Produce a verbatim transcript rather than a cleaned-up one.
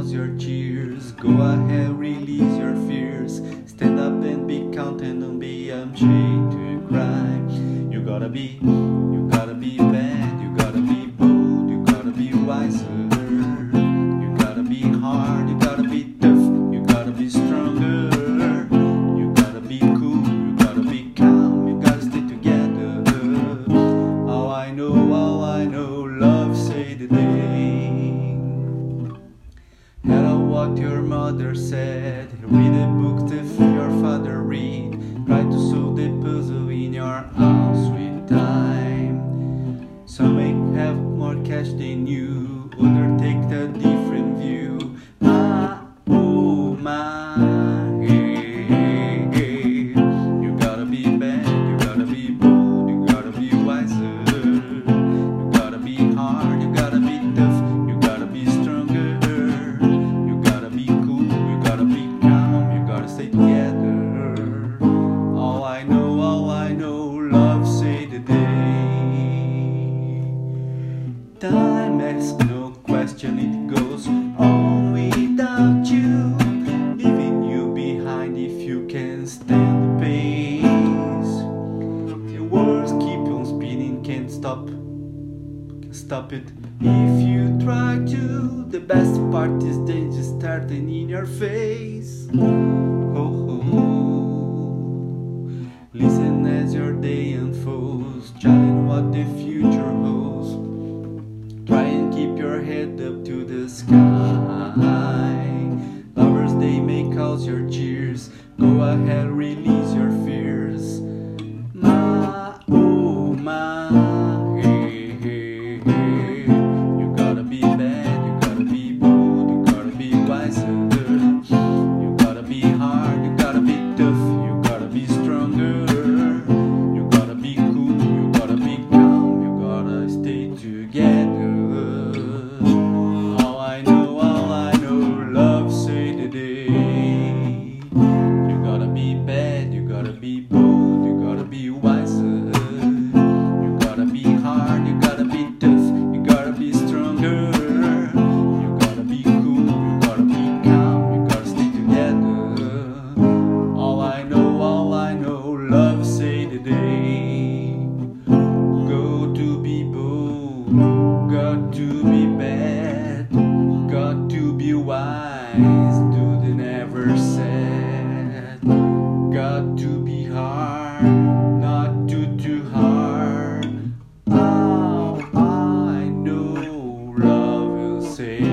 pause your tears, go ahead, release your fears, stand up and be counted, don't be ashamed to cry. You gotta be, you gotta be bad, you gotta be bold, you gotta be wiser, you gotta be hard, you gotta be tough, you gotta be stronger, you gotta be cool, you gotta be calm, you gotta stay together. All I know, all I know, love saved the day. Hello, what your mother said, read the book that your father read, try to solve the puzzle in your house with time. Some may have more cash than you, others take a different view. Ah, oh my, hey, hey, hey. You gotta be bad, you gotta be bold, you gotta be wiser, you gotta be hard, you gotta be tough, you gotta be stronger, stay together. All I know, all I know, love saved the day. Time asks no question, it goes on without you, leaving you behind if you can stand the pace. The words keep on spinning, can't stop, can't stop it if you try to. The best part is they just starting in your face. Listen as your day unfolds, challenge what the future holds, try and keep your head up to the sky. Lovers, they may cause your tears, go ahead, release your fears. My, oh my, hey, hey, hey. You gotta be bad, you gotta be bold, you gotta be wiser, you gotta be hard, you gotta be tough, be bold, you gotta be wiser, you gotta be hard, you gotta be tough, you gotta be stronger, you gotta be cool, you gotta be calm, you gotta stay together. All I know, all I know, love saved the day. Got to be bold, got to be bad, got to be wise, do the never said. Got to be hard, not too too hard. All I know, love will save.